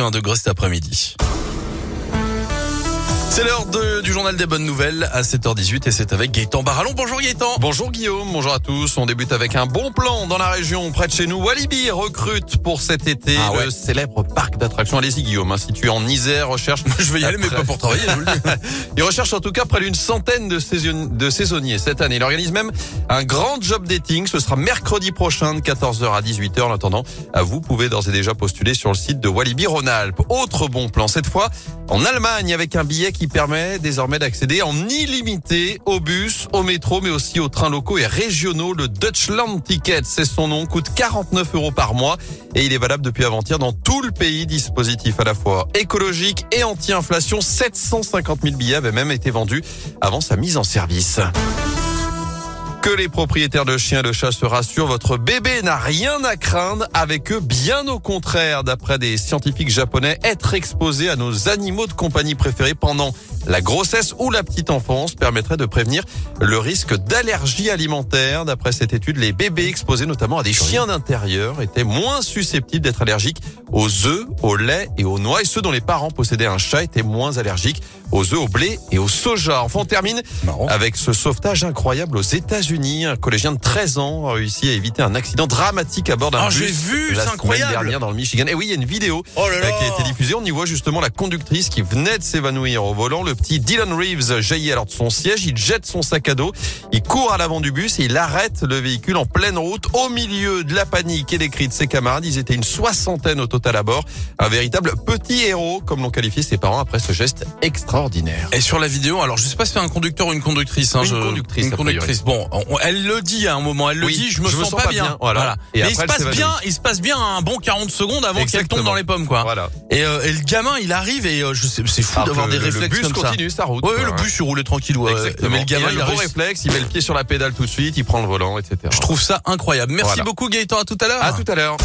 21 degrés cet après-midi. C'est l'heure du journal des bonnes nouvelles à 7h18 et c'est avec Gaëtan Barallon. Bonjour Gaëtan. Bonjour Guillaume, bonjour à tous. On débute avec un bon plan dans la région près de chez nous. Walibi recrute pour cet été le célèbre parc d'attractions. Allez-y Guillaume, situé en Isère, recherche... Je vais y aller mais pas pour travailler, je vous le dis. Il recherche en tout cas près d'une centaine de saisonniers cette année. Il organise même un grand job dating. Ce sera mercredi prochain de 14h à 18h. En attendant, vous pouvez d'ores et déjà postuler sur le site de Walibi Rhône-Alpes. Autre bon plan, cette fois en Allemagne avec un billet qui permet désormais d'accéder en illimité au bus, au métro, mais aussi aux trains locaux et régionaux. Le Deutschland-ticket, c'est son nom, coûte 49 € par mois et il est valable depuis avant-hier dans tout le pays. Dispositif à la fois écologique et anti-inflation. 750 000 billets avaient même été vendus avant sa mise en service. Que les propriétaires de chiens et de chats se rassurent, votre bébé n'a rien à craindre. Avec eux, bien au contraire, d'après des scientifiques japonais, être exposé à nos animaux de compagnie préférés pendant la grossesse ou la petite enfance permettrait de prévenir le risque d'allergie alimentaire. D'après cette étude, les bébés exposés notamment à des chiens d'intérieur étaient moins susceptibles d'être allergiques aux œufs, au lait et aux noix. Et ceux dont les parents possédaient un chat étaient moins allergiques aux œufs, au blé et au soja. Enfin, on termine avec ce sauvetage incroyable aux États-Unis. Un collégien de 13 ans a réussi à éviter un accident dramatique à bord d'un bus. J'ai vu, c'est incroyable. Semaine dernière dans le Michigan. Et oui, il y a une vidéo qui a été diffusée. On y voit justement la conductrice qui venait de s'évanouir au volant. Le petit Dylan Reeves jaillit alors de son siège. Il jette son sac à dos. Il court à l'avant du bus et il arrête le véhicule en pleine route. Au milieu de la panique et des cris de ses camarades, ils étaient une soixantaine au total à bord. Un véritable petit héros, comme l'ont qualifié ses parents après ce geste extraordinaire. Et sur la vidéo, alors je sais pas si c'est un conducteur ou une conductrice. Une conductrice. Bon, elle le dit à un moment. Elle le dit, je me sens pas bien. Voilà. Et mais il se passe bien un bon 40 secondes avant qu'elle tombe dans les pommes, quoi. Voilà. Et le gamin, il arrive et je sais, c'est fou d'avoir des réflexes comme ça. Le bus continue sa route. Ouais. Le bus il roule tranquille. Mais le gamin, il a le bon réflexe. Il met le pied sur la pédale tout de suite. Il prend le volant, etc. Je trouve ça incroyable. Merci beaucoup Gaëtan. À tout à l'heure.